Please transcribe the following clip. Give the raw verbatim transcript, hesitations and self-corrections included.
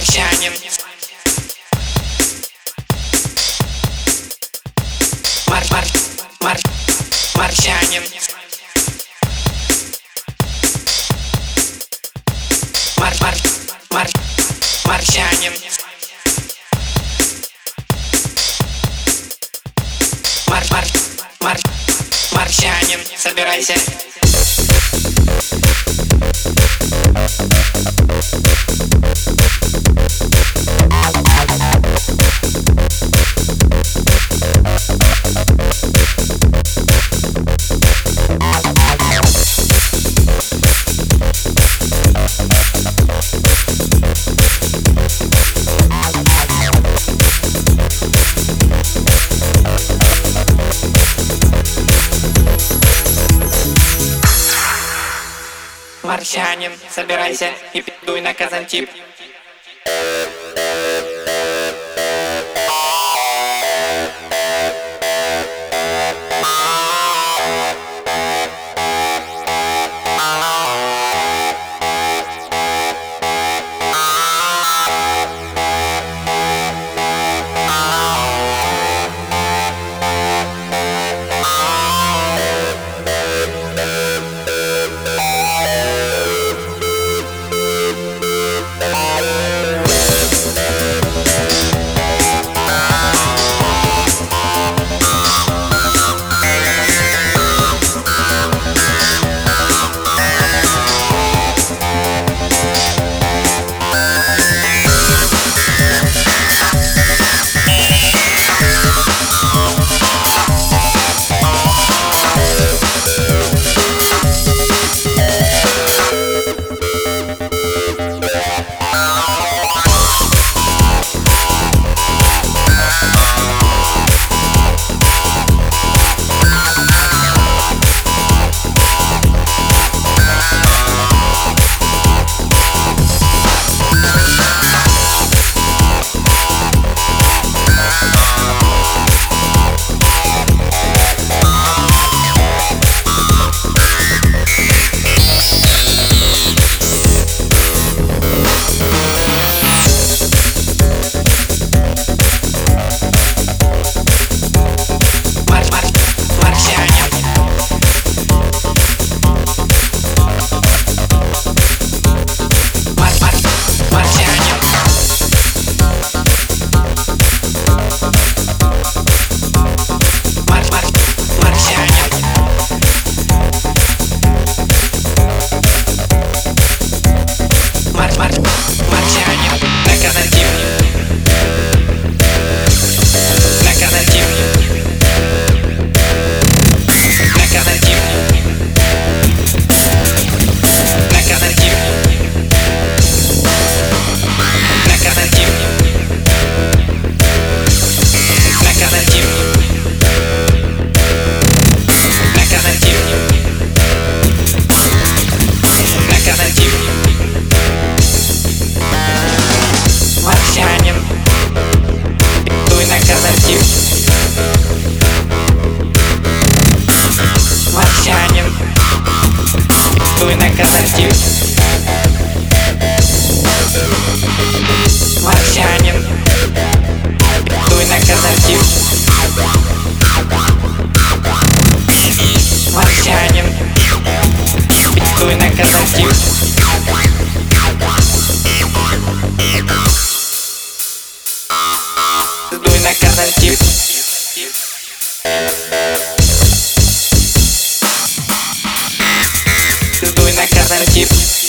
марсианин. Мар, мар, мар, марсианин. Мар, мар, мар, марсианин. Мар, мар, мар, марсианин. Собирайся. Марсианин, собирайся и пиздуй на Казантип. Марсианин, пиздуй на Казантип. Марсианин, пиздуй на Казантип. Марсианин, пиздуй на Казантип. Казантип.